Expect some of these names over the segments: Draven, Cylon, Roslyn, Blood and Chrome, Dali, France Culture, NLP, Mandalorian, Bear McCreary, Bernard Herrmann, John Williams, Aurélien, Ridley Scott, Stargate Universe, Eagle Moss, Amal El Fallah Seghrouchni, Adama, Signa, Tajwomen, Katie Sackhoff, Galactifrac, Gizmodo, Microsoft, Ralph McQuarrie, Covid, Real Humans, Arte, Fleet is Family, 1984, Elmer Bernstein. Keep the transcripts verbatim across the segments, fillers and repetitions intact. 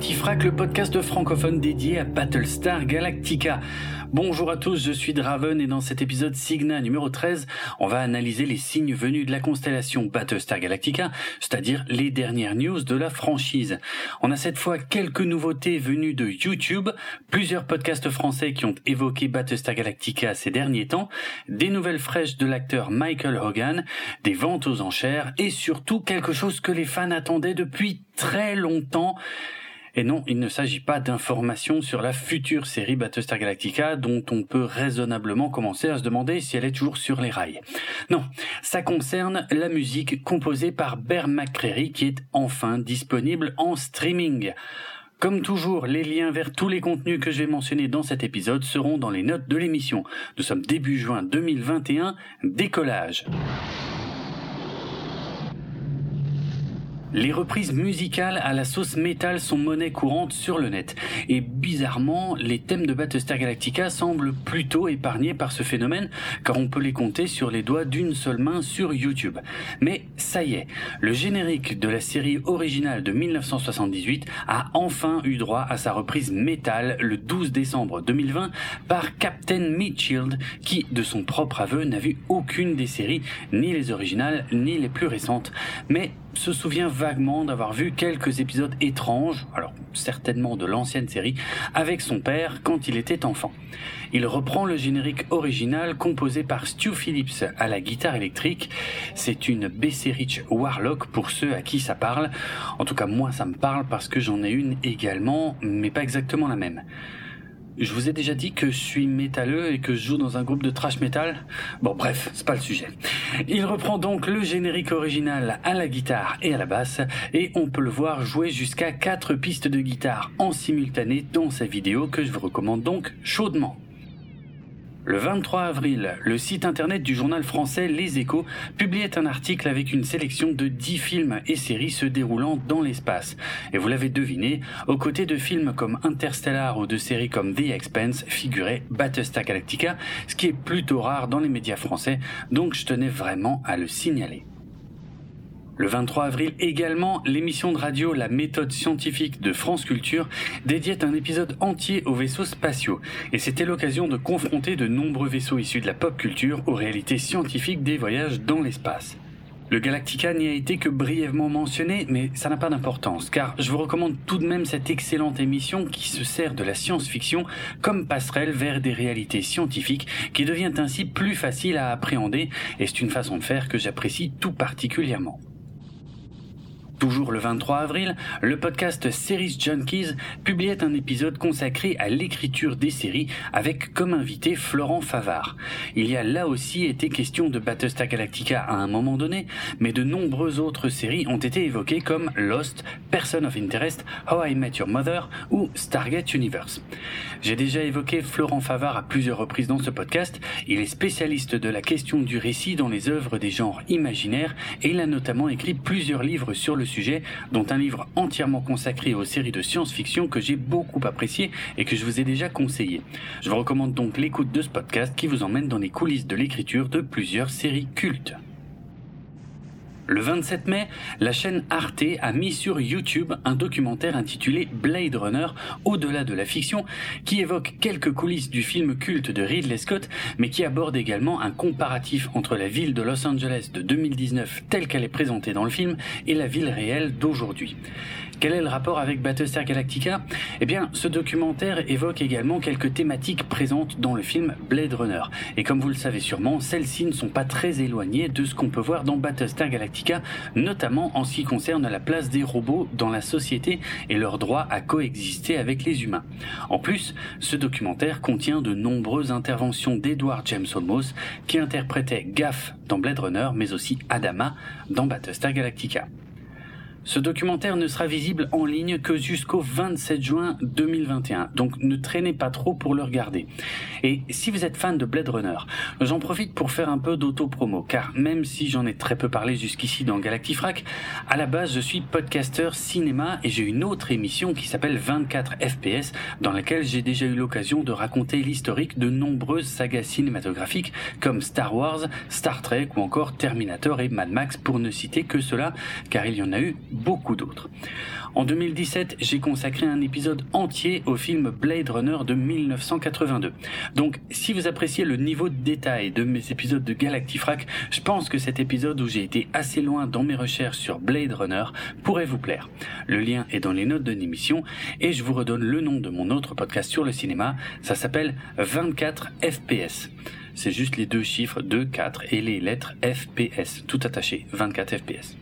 Galactifrac, le podcast de francophones dédié à Battlestar Galactica. Bonjour à tous, je suis Draven et dans cet épisode Signa numéro treize, on va analyser les signes venus de la constellation Battlestar Galactica, c'est-à-dire les dernières news de la franchise. On a cette fois quelques nouveautés venues de YouTube, plusieurs podcasts français qui ont évoqué Battlestar Galactica ces derniers temps, des nouvelles fraîches de l'acteur Michael Hogan, des ventes aux enchères et surtout quelque chose que les fans attendaient depuis très longtemps. Et non, il ne s'agit pas d'informations sur la future série Battlestar Galactica dont on peut raisonnablement commencer à se demander si elle est toujours sur les rails. Non, ça concerne la musique composée par Bear McCreary qui est enfin disponible en streaming. Comme toujours, les liens vers tous les contenus que je vais mentionner dans cet épisode seront dans les notes de l'émission. Nous sommes début juin deux mille vingt et un, décollage. Les reprises musicales à la sauce métal sont monnaie courante sur le net. Et bizarrement, les thèmes de Battlestar Galactica semblent plutôt épargnés par ce phénomène, car on peut les compter sur les doigts d'une seule main sur YouTube. Mais ça y est, le générique de la série originale de mille neuf cent soixante-dix-huit a enfin eu droit à sa reprise métal le douze décembre deux mille vingt par Captain Mitchell, qui, de son propre aveu, n'a vu aucune des séries, ni les originales, ni les plus récentes. Mais se souvient vaguement d'avoir vu quelques épisodes étranges, alors certainement de l'ancienne série, avec son père quand il était enfant. Il reprend le générique original composé par Stu Phillips à la guitare électrique. C'est une B C Rich Warlock pour ceux à qui ça parle. En tout cas, moi ça me parle parce que j'en ai une également, mais pas exactement la même. Je vous ai déjà dit que je suis métalleux et que je joue dans un groupe de thrash metal. Bon bref, c'est pas le sujet. Il reprend donc le générique original à la guitare et à la basse et on peut le voir jouer jusqu'à quatre pistes de guitare en simultané dans sa vidéo que je vous recommande donc chaudement. Le vingt-trois avril, le site internet du journal français Les Échos publiait un article avec une sélection de dix films et séries se déroulant dans l'espace. Et vous l'avez deviné, aux côtés de films comme Interstellar ou de séries comme The Expanse figurait Battlestar Galactica, ce qui est plutôt rare dans les médias français, donc je tenais vraiment à le signaler. Le vingt-trois avril également, l'émission de radio La méthode scientifique de France Culture dédiait un épisode entier aux vaisseaux spatiaux. Et c'était l'occasion de confronter de nombreux vaisseaux issus de la pop culture aux réalités scientifiques des voyages dans l'espace. Le Galactica n'y a été que brièvement mentionné, mais ça n'a pas d'importance, car je vous recommande tout de même cette excellente émission qui se sert de la science-fiction comme passerelle vers des réalités scientifiques qui devient ainsi plus facile à appréhender, et c'est une façon de faire que j'apprécie tout particulièrement. Toujours le vingt-trois avril, le podcast Series Junkies publiait un épisode consacré à l'écriture des séries avec comme invité Florent Favard. Il y a là aussi été question de Battlestar Galactica à un moment donné, mais de nombreuses autres séries ont été évoquées comme Lost, Person of Interest, How I Met Your Mother ou Stargate Universe. J'ai déjà évoqué Florent Favard à plusieurs reprises dans ce podcast. Il est spécialiste de la question du récit dans les œuvres des genres imaginaires et il a notamment écrit plusieurs livres sur le sujet, dont un livre entièrement consacré aux séries de science-fiction que j'ai beaucoup apprécié et que je vous ai déjà conseillé. Je vous recommande donc l'écoute de ce podcast qui vous emmène dans les coulisses de l'écriture de plusieurs séries cultes. Le vingt-sept mai, la chaîne Arte a mis sur YouTube un documentaire intitulé Blade Runner, au-delà de la fiction, qui évoque quelques coulisses du film culte de Ridley Scott, mais qui aborde également un comparatif entre la ville de Los Angeles de deux mille dix-neuf telle qu'elle est présentée dans le film et la ville réelle d'aujourd'hui. Quel est le rapport avec Battlestar Galactica ? Eh bien, ce documentaire évoque également quelques thématiques présentes dans le film Blade Runner. Et comme vous le savez sûrement, celles-ci ne sont pas très éloignées de ce qu'on peut voir dans Battlestar Galactica, notamment en ce qui concerne la place des robots dans la société et leur droit à coexister avec les humains. En plus, ce documentaire contient de nombreuses interventions d'Edward James Olmos, qui interprétait Gaff dans Blade Runner, mais aussi Adama dans Battlestar Galactica. Ce documentaire ne sera visible en ligne que jusqu'au vingt-sept juin deux mille vingt et un, donc ne traînez pas trop pour le regarder. Et si vous êtes fan de Blade Runner, j'en profite pour faire un peu d'auto-promo, car même si j'en ai très peu parlé jusqu'ici dans Galactifrac, à la base je suis podcasteur cinéma et j'ai une autre émission qui s'appelle vingt-quatre F P S, dans laquelle j'ai déjà eu l'occasion de raconter l'historique de nombreuses sagas cinématographiques comme Star Wars, Star Trek ou encore Terminator et Mad Max pour ne citer que cela, car il y en a eu beaucoup d'autres. En deux mille dix-sept, j'ai consacré un épisode entier au film Blade Runner de mille neuf cent quatre-vingt-deux. Donc, si vous appréciez le niveau de détail de mes épisodes de Galactifrac, je pense que cet épisode où j'ai été assez loin dans mes recherches sur Blade Runner pourrait vous plaire. Le lien est dans les notes de l'émission et je vous redonne le nom de mon autre podcast sur le cinéma. Ça s'appelle vingt-quatre F P S. C'est juste les deux chiffres deux, quatre et les lettres F P S, tout attaché, vingt-quatre F P S.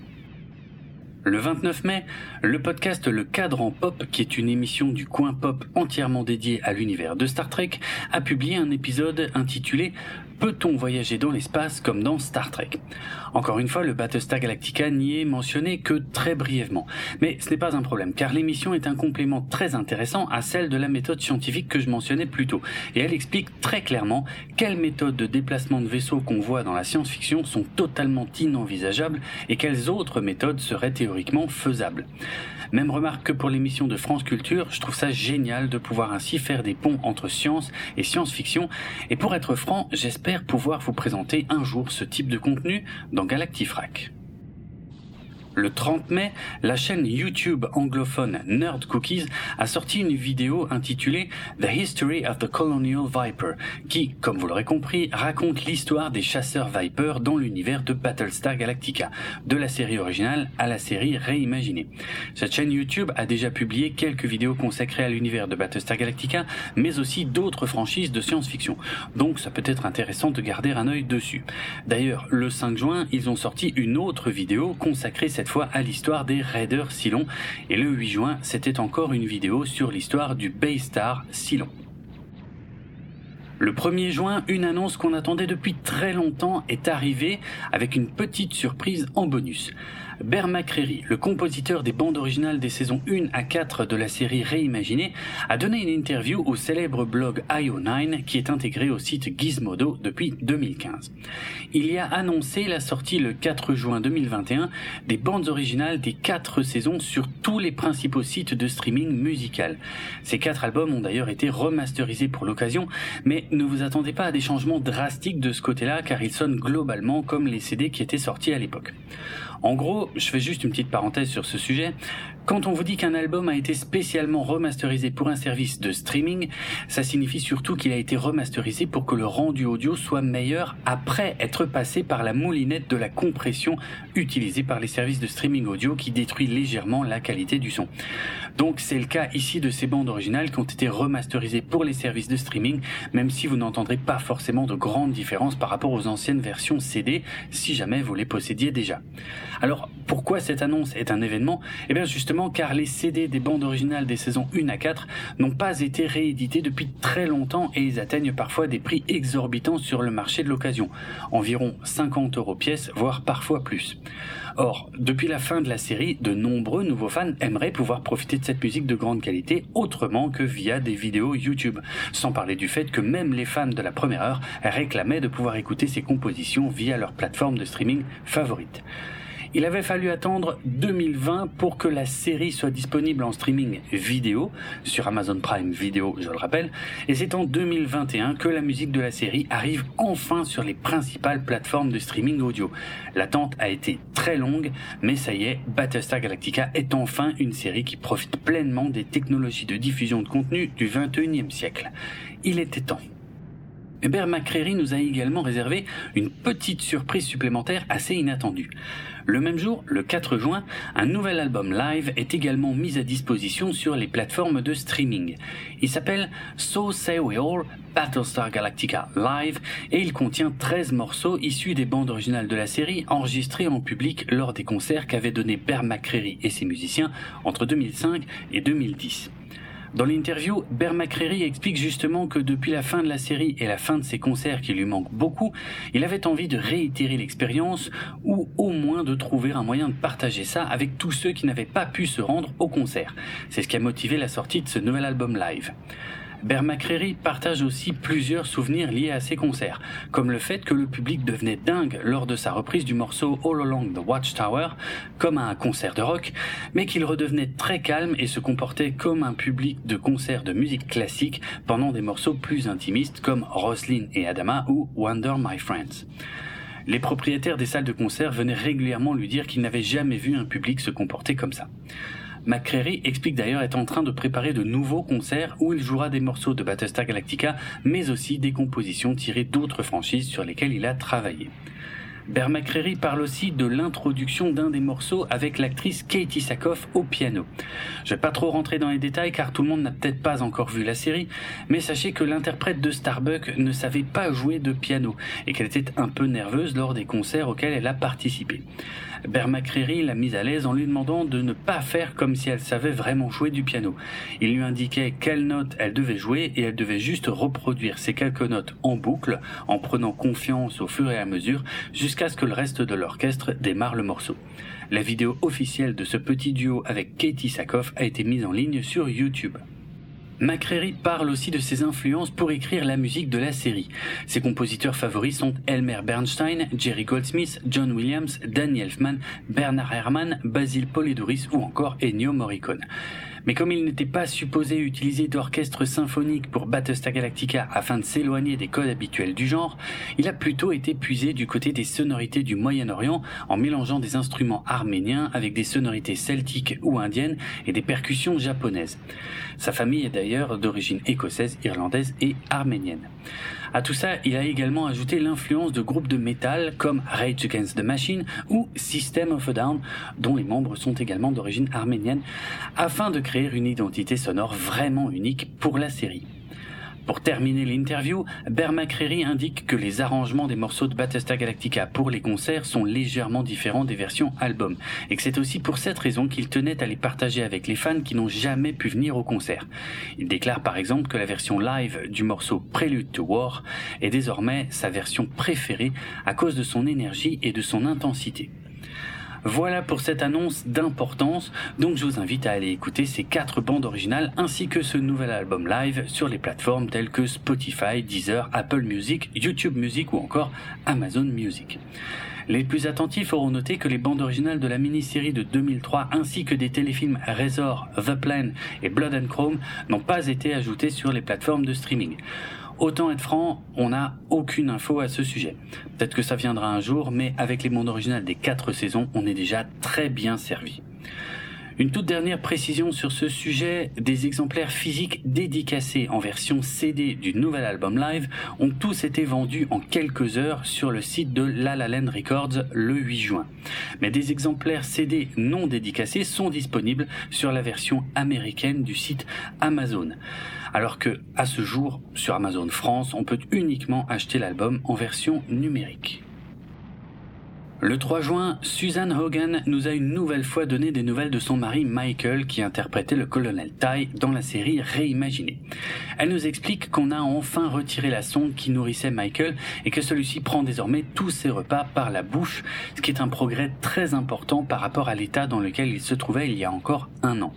Le vingt-neuf mai, le podcast Le Cadran Pop, qui est une émission du Coin Pop entièrement dédiée à l'univers de Star Trek, a publié un épisode intitulé « Peut-on voyager dans l'espace comme dans Star Trek ?» Encore une fois, le Battlestar Galactica n'y est mentionné que très brièvement. Mais ce n'est pas un problème, car l'émission est un complément très intéressant à celle de la méthode scientifique que je mentionnais plus tôt. Et elle explique très clairement quelles méthodes de déplacement de vaisseaux qu'on voit dans la science-fiction sont totalement inenvisageables et quelles autres méthodes seraient théoriques. Faisable. Même remarque que pour l'émission de France Culture, je trouve ça génial de pouvoir ainsi faire des ponts entre science et science-fiction, et pour être franc, j'espère pouvoir vous présenter un jour ce type de contenu dans Galactifrac. Le trente mai, la chaîne YouTube anglophone Nerd Cookies a sorti une vidéo intitulée « The History of the Colonial Viper » qui, comme vous l'aurez compris, raconte l'histoire des chasseurs Viper dans l'univers de Battlestar Galactica, de la série originale à la série réimaginée. Cette chaîne YouTube a déjà publié quelques vidéos consacrées à l'univers de Battlestar Galactica, mais aussi d'autres franchises de science-fiction, donc ça peut être intéressant de garder un œil dessus. D'ailleurs, le cinq juin, ils ont sorti une autre vidéo consacrée cette fois à l'histoire des Raiders Cylon, et le huit juin, c'était encore une vidéo sur l'histoire du Baystar Cylon. Le premier juin, une annonce qu'on attendait depuis très longtemps est arrivée avec une petite surprise en bonus. Bear McCreary, le compositeur des bandes originales des saisons un à quatre de la série réimaginée, a donné une interview au célèbre blog i o neuf qui est intégré au site Gizmodo depuis deux mille quinze. Il y a annoncé la sortie le quatre juin deux mille vingt et un des bandes originales des quatre saisons sur tous les principaux sites de streaming musical. Ces quatre albums ont d'ailleurs été remasterisés pour l'occasion, mais ne vous attendez pas à des changements drastiques de ce côté-là car ils sonnent globalement comme les C D qui étaient sortis à l'époque. En gros, je fais juste une petite parenthèse sur ce sujet, quand on vous dit qu'un album a été spécialement remasterisé pour un service de streaming, ça signifie surtout qu'il a été remasterisé pour que le rendu audio soit meilleur après être passé par la moulinette de la compression utilisée par les services de streaming audio qui détruit légèrement la qualité du son. Donc c'est le cas ici de ces bandes originales qui ont été remasterisées pour les services de streaming, même si vous n'entendrez pas forcément de grandes différences par rapport aux anciennes versions C D si jamais vous les possédiez déjà. Alors, pourquoi cette annonce est un événement ? Eh bien justement car les C D des bandes originales des saisons un à quatre n'ont pas été réédités depuis très longtemps et ils atteignent parfois des prix exorbitants sur le marché de l'occasion, environ cinquante euros pièce, voire parfois plus. Or, depuis la fin de la série, de nombreux nouveaux fans aimeraient pouvoir profiter de cette musique de grande qualité autrement que via des vidéos YouTube, sans parler du fait que même les fans de la première heure réclamaient de pouvoir écouter ces compositions via leur plateforme de streaming favorite. Il avait fallu attendre deux mille vingt pour que la série soit disponible en streaming vidéo, sur Amazon Prime Video, je le rappelle, et c'est en deux mille vingt et un que la musique de la série arrive enfin sur les principales plateformes de streaming audio. L'attente a été très longue, mais ça y est, Battlestar Galactica est enfin une série qui profite pleinement des technologies de diffusion de contenu du vingt et unième siècle. Il était temps. Bear McCreary nous a également réservé une petite surprise supplémentaire assez inattendue. Le même jour, le quatre juin, un nouvel album live est également mis à disposition sur les plateformes de streaming. Il s'appelle « So Say We All Battlestar Galactica Live » et il contient treize morceaux issus des bandes originales de la série enregistrés en public lors des concerts qu'avaient donnés Bear McCreary et ses musiciens entre deux mille cinq et deux mille dix. Dans l'interview, Bear McCreary explique justement que depuis la fin de la série et la fin de ses concerts qui lui manquent beaucoup, il avait envie de réitérer l'expérience ou au moins de trouver un moyen de partager ça avec tous ceux qui n'avaient pas pu se rendre au concert. C'est ce qui a motivé la sortie de ce nouvel album live. Bear McCreary partage aussi plusieurs souvenirs liés à ses concerts, comme le fait que le public devenait dingue lors de sa reprise du morceau All Along the Watchtower, comme à un concert de rock, mais qu'il redevenait très calme et se comportait comme un public de concert de musique classique pendant des morceaux plus intimistes comme Roslyn et Adama ou Wonder My Friends. Les propriétaires des salles de concert venaient régulièrement lui dire qu'ils n'avaient jamais vu un public se comporter comme ça. McCreary explique d'ailleurs être en train de préparer de nouveaux concerts où il jouera des morceaux de Battlestar Galactica, mais aussi des compositions tirées d'autres franchises sur lesquelles il a travaillé. Bear McCreary parle aussi de l'introduction d'un des morceaux avec l'actrice Katie Sackhoff au piano. Je vais pas trop rentrer dans les détails car tout le monde n'a peut-être pas encore vu la série, mais sachez que l'interprète de Starbuck ne savait pas jouer de piano et qu'elle était un peu nerveuse lors des concerts auxquels elle a participé. Bear McCreary l'a mise à l'aise en lui demandant de ne pas faire comme si elle savait vraiment jouer du piano. Il lui indiquait quelles notes elle devait jouer et elle devait juste reproduire ces quelques notes en boucle, en prenant confiance au fur et à mesure, jusqu'à ce que le reste de l'orchestre démarre le morceau. La vidéo officielle de ce petit duo avec Katie Sackhoff a été mise en ligne sur YouTube. McCreary parle aussi de ses influences pour écrire la musique de la série. Ses compositeurs favoris sont Elmer Bernstein, Jerry Goldsmith, John Williams, Danny Elfman, Bernard Herrmann, Basil Polidouris ou encore Ennio Morricone. Mais comme il n'était pas supposé utiliser d'orchestre symphonique pour Battlestar Galactica afin de s'éloigner des codes habituels du genre, il a plutôt été puisé du côté des sonorités du Moyen-Orient en mélangeant des instruments arméniens avec des sonorités celtiques ou indiennes et des percussions japonaises. Sa famille est d'ailleurs d'origine écossaise, irlandaise et arménienne. À tout ça, il a également ajouté l'influence de groupes de métal comme Rage Against the Machine ou System of a Down, dont les membres sont également d'origine arménienne, afin de créer une identité sonore vraiment unique pour la série. Pour terminer l'interview, Bear McCreary indique que les arrangements des morceaux de Battlestar Galactica pour les concerts sont légèrement différents des versions album, et que c'est aussi pour cette raison qu'il tenait à les partager avec les fans qui n'ont jamais pu venir au concert. Il déclare par exemple que la version live du morceau Prelude to War est désormais sa version préférée à cause de son énergie et de son intensité. Voilà pour cette annonce d'importance, donc je vous invite à aller écouter ces quatre bandes originales ainsi que ce nouvel album live sur les plateformes telles que Spotify, Deezer, Apple Music, YouTube Music ou encore Amazon Music. Les plus attentifs auront noté que les bandes originales de la mini-série de deux mille trois ainsi que des téléfilms Razor, The Plan et Blood and Chrome n'ont pas été ajoutées sur les plateformes de streaming. Autant être franc, on n'a aucune info à ce sujet. Peut-être que ça viendra un jour, mais avec les bandes originales des quatre saisons, on est déjà très bien servi. Une toute dernière précision sur ce sujet, des exemplaires physiques dédicacés en version C D du nouvel album live ont tous été vendus en quelques heures sur le site de La La Land Records le huit juin. Mais des exemplaires C D non dédicacés sont disponibles sur la version américaine du site Amazon. Alors que, à ce jour, sur Amazon France, on peut uniquement acheter l'album en version numérique. Le trois juin, Suzanne Hogan nous a une nouvelle fois donné des nouvelles de son mari Michael qui interprétait le colonel Ty dans la série réimaginée. Elle nous explique qu'on a enfin retiré la sonde qui nourrissait Michael et que celui-ci prend désormais tous ses repas par la bouche, ce qui est un progrès très important par rapport à l'état dans lequel il se trouvait il y a encore un an.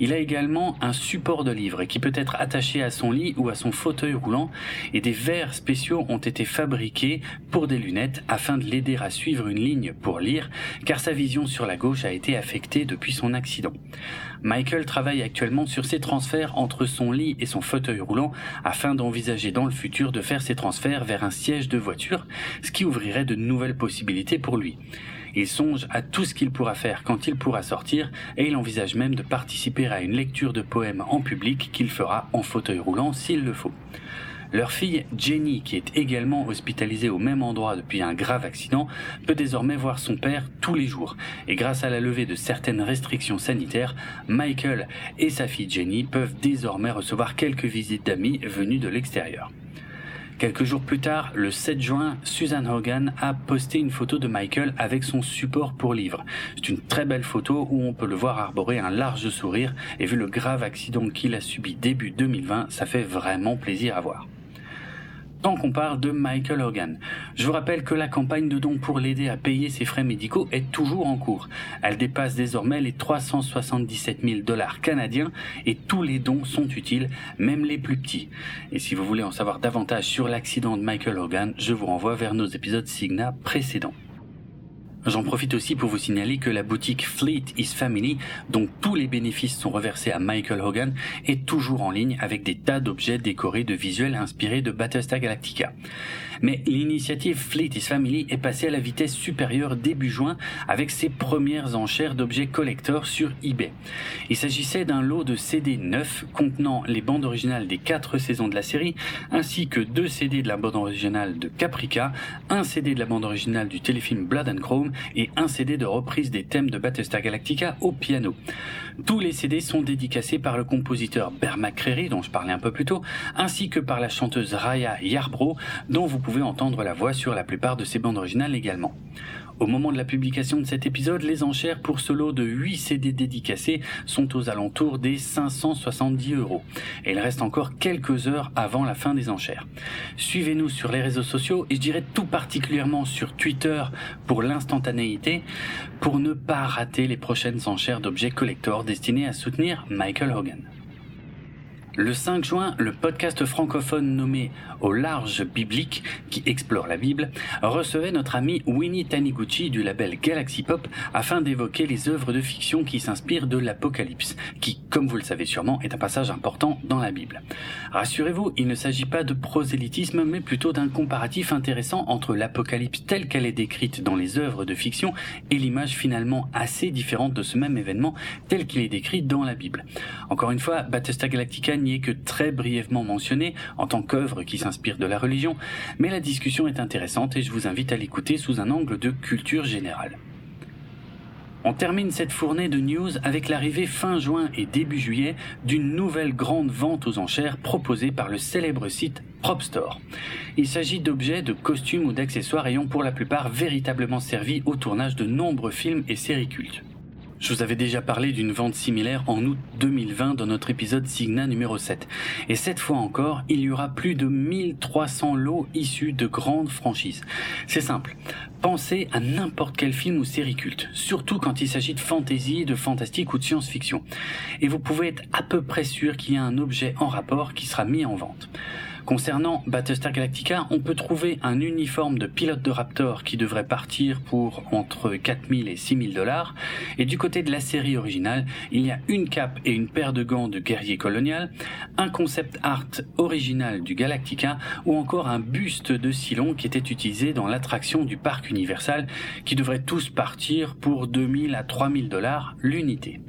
Il a également un support de livre qui peut être attaché à son lit ou à son fauteuil roulant et des verres spéciaux ont été fabriqués pour des lunettes afin de l'aider à suivre une ligne pour lire car sa vision sur la gauche a été affectée depuis son accident. Michael travaille actuellement sur ses transferts entre son lit et son fauteuil roulant afin d'envisager dans le futur de faire ses transferts vers un siège de voiture, ce qui ouvrirait de nouvelles possibilités pour lui. Il songe à tout ce qu'il pourra faire quand il pourra sortir et il envisage même de participer à une lecture de poèmes en public qu'il fera en fauteuil roulant s'il le faut. Leur fille Jenny, qui est également hospitalisée au même endroit depuis un grave accident, peut désormais voir son père tous les jours. Et grâce à la levée de certaines restrictions sanitaires, Michael et sa fille Jenny peuvent désormais recevoir quelques visites d'amis venus de l'extérieur. Quelques jours plus tard, le sept juin, Suzanne Hogan a posté une photo de Michael avec son support pour livres. C'est une très belle photo où on peut le voir arborer un large sourire et vu le grave accident qu'il a subi début deux mille vingt, ça fait vraiment plaisir à voir. Tant qu'on parle de Michael Hogan, je vous rappelle que la campagne de dons pour l'aider à payer ses frais médicaux est toujours en cours. Elle dépasse désormais les trois cent soixante-dix-sept mille dollars canadiens et tous les dons sont utiles, même les plus petits. Et si vous voulez en savoir davantage sur l'accident de Michael Hogan, je vous renvoie vers nos épisodes Cigna précédents. J'en profite aussi pour vous signaler que la boutique Fleet is Family, dont tous les bénéfices sont reversés à Michael Hogan, est toujours en ligne avec des tas d'objets décorés de visuels inspirés de Battlestar Galactica. Mais l'initiative Fleet is Family est passée à la vitesse supérieure début juin avec ses premières enchères d'objets collector sur eBay. Il s'agissait d'un lot de C D neufs contenant les bandes originales des quatre saisons de la série, ainsi que deux C D de la bande originale de Caprica, un C D de la bande originale du téléfilm Blood and Chrome, et un C D de reprise des thèmes de Battlestar Galactica au piano. Tous les C D sont dédicacés par le compositeur Bear McCreary, dont je parlais un peu plus tôt, ainsi que par la chanteuse Raya Yarbrough, dont vous pouvez entendre la voix sur la plupart de ses bandes originales également. Au moment de la publication de cet épisode, les enchères pour ce lot de huit C D dédicacés sont aux alentours des cinq cent soixante-dix euros. Et il reste encore quelques heures avant la fin des enchères. Suivez-nous sur les réseaux sociaux et je dirais tout particulièrement sur Twitter pour l'instantanéité, pour ne pas rater les prochaines enchères d'objets collector destinées à soutenir Michael Hogan. Le cinq juin, le podcast francophone nommé « Au large biblique » qui explore la Bible, recevait notre ami Winnie Taniguchi du label Galaxy Pop afin d'évoquer les œuvres de fiction qui s'inspirent de l'Apocalypse, qui, comme vous le savez sûrement, est un passage important dans la Bible. Rassurez-vous, il ne s'agit pas de prosélytisme, mais plutôt d'un comparatif intéressant entre l'Apocalypse telle qu'elle est décrite dans les œuvres de fiction et l'image finalement assez différente de ce même événement tel qu'il est décrit dans la Bible. Encore une fois, Battlestar Galactica n'y est que très brièvement mentionné en tant qu'œuvre qui s'inspire de la religion, mais la discussion est intéressante et je vous invite à l'écouter sous un angle de culture générale. On termine cette fournée de news avec l'arrivée fin juin et début juillet d'une nouvelle grande vente aux enchères proposée par le célèbre site Prop Store. Il s'agit d'objets, de costumes ou d'accessoires ayant pour la plupart véritablement servi au tournage de nombreux films et séries cultes. Je vous avais déjà parlé d'une vente similaire en août deux mille vingt dans notre épisode Signa numéro sept. Et cette fois encore, il y aura plus de mille trois cents lots issus de grandes franchises. C'est simple. Pensez à n'importe quel film ou série culte, surtout quand il s'agit de fantasy, de fantastique ou de science-fiction. Et vous pouvez être à peu près sûr qu'il y a un objet en rapport qui sera mis en vente. Concernant Battlestar Galactica, on peut trouver un uniforme de pilote de Raptor qui devrait partir pour entre quatre mille et six mille dollars. Et du côté de la série originale, il y a une cape et une paire de gants de guerrier colonial, un concept art original du Galactica ou encore un buste de Cylon qui était utilisé dans l'attraction du parc Universal qui devrait tous partir pour deux mille à trois mille dollars l'unité.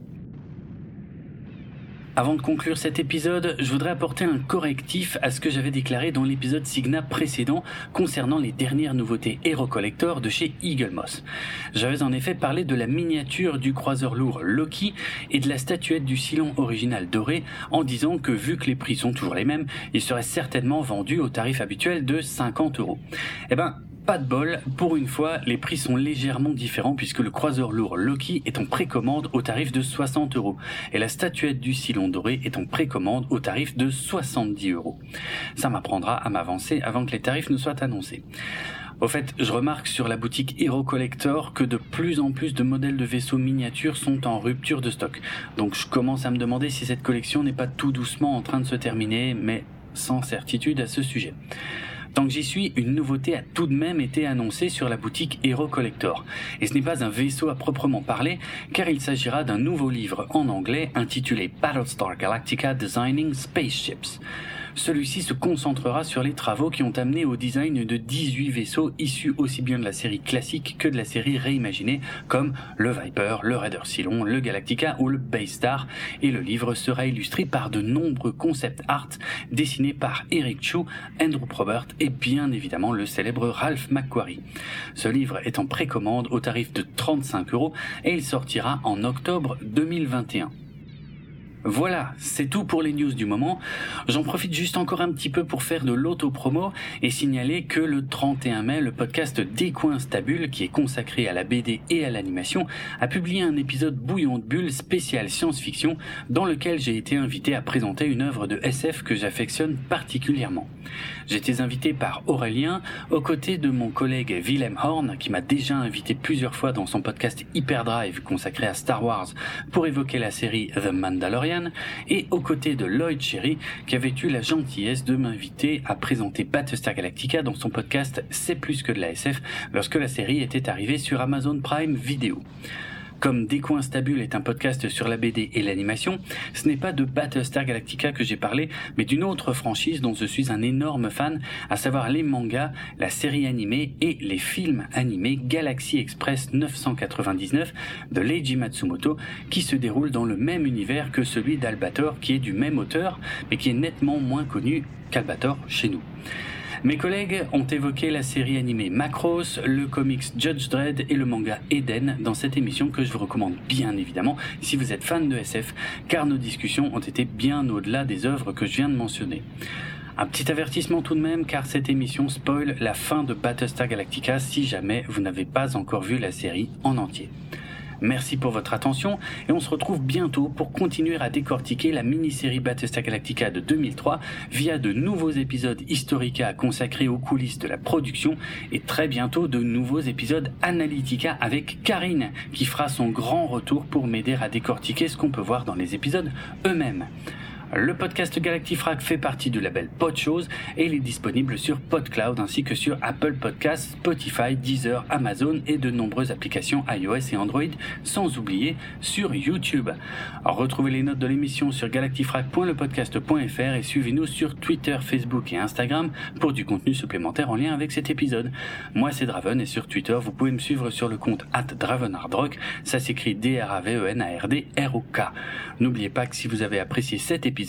Avant de conclure cet épisode, je voudrais apporter un correctif à ce que j'avais déclaré dans l'épisode Signa précédent concernant les dernières nouveautés Hero Collector de chez Eagle Moss. J'avais en effet parlé de la miniature du croiseur lourd Loki et de la statuette du Cylon original doré en disant que vu que les prix sont toujours les mêmes, ils seraient certainement vendus au tarif habituel de cinquante euros. Eh ben, pas de bol, pour une fois, les prix sont légèrement différents puisque le croiseur lourd Loki est en précommande au tarif de soixante euros et la statuette du Cylon doré est en précommande au tarif de soixante-dix euros. Ça m'apprendra à m'avancer avant que les tarifs ne soient annoncés. Au fait, je remarque sur la boutique Hero Collector que de plus en plus de modèles de vaisseaux miniatures sont en rupture de stock. Donc je commence à me demander si cette collection n'est pas tout doucement en train de se terminer, mais sans certitude à ce sujet. Tant que j'y suis, une nouveauté a tout de même été annoncée sur la boutique Hero Collector. Et ce n'est pas un vaisseau à proprement parler, car il s'agira d'un nouveau livre en anglais intitulé Battlestar Galactica Designing Spaceships. Celui-ci se concentrera sur les travaux qui ont amené au design de dix-huit vaisseaux issus aussi bien de la série classique que de la série réimaginée, comme le Viper, le Raider Cylon, le Galactica ou le Baystar, et le livre sera illustré par de nombreux concept art dessinés par Eric Chu, Andrew Probert et bien évidemment le célèbre Ralph McQuarrie. Ce livre est en précommande au tarif de trente-cinq euros et il sortira en octobre deux mille vingt et un. Voilà, c'est tout pour les news du moment. J'en profite juste encore un petit peu pour faire de l'auto-promo et signaler que le trente et un mai, le podcast Descoins ta Bulle, qui est consacré à la B D et à l'animation, a publié un épisode Bouillon de Bulle spécial science-fiction dans lequel j'ai été invité à présenter une œuvre de S F que j'affectionne particulièrement. J'étais invité par Aurélien, aux côtés de mon collègue Wilhelm Horn, qui m'a déjà invité plusieurs fois dans son podcast Hyperdrive consacré à Star Wars pour évoquer la série The Mandalorian, Ryan et aux côtés de Lloyd Cherry qui avait eu la gentillesse de m'inviter à présenter Battlestar Galactica dans son podcast C'est plus que de la S F lorsque la série était arrivée sur Amazon Prime Video. Comme Descoins ta Bulle est un podcast sur la B D et l'animation, ce n'est pas de Battlestar Galactica que j'ai parlé, mais d'une autre franchise dont je suis un énorme fan, à savoir les mangas, la série animée et les films animés Galaxy Express neuf cent quatre-vingt-dix-neuf de Leiji Matsumoto, qui se déroule dans le même univers que celui d'Albator, qui est du même auteur, mais qui est nettement moins connu qu'Albator chez nous. Mes collègues ont évoqué la série animée Macross, le comics Judge Dredd et le manga Eden dans cette émission que je vous recommande bien évidemment si vous êtes fan de S F, car nos discussions ont été bien au-delà des œuvres que je viens de mentionner. Un petit avertissement tout de même, car cette émission spoil la fin de Battlestar Galactica si jamais vous n'avez pas encore vu la série en entier. Merci pour votre attention et on se retrouve bientôt pour continuer à décortiquer la mini-série Battlestar Galactica de deux mille trois via de nouveaux épisodes Historica consacrés aux coulisses de la production et très bientôt de nouveaux épisodes Analytica avec Karine qui fera son grand retour pour m'aider à décortiquer ce qu'on peut voir dans les épisodes eux-mêmes. Le podcast Galactifrac fait partie du label Podchose et il est disponible sur PodCloud ainsi que sur Apple Podcasts, Spotify, Deezer, Amazon et de nombreuses applications iOS et Android, sans oublier sur YouTube. Alors, retrouvez les notes de l'émission sur galactifrac point le podcast point f r et suivez-nous sur Twitter, Facebook et Instagram pour du contenu supplémentaire en lien avec cet épisode. Moi c'est Draven et sur Twitter vous pouvez me suivre sur le compte arobase dravenhardrock, ça s'écrit D R A V E N A R D R O K. N'oubliez pas que si vous avez apprécié cet épisode,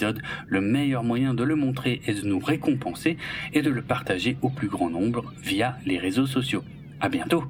le meilleur moyen de le montrer est de nous récompenser et de le partager au plus grand nombre via les réseaux sociaux. À bientôt!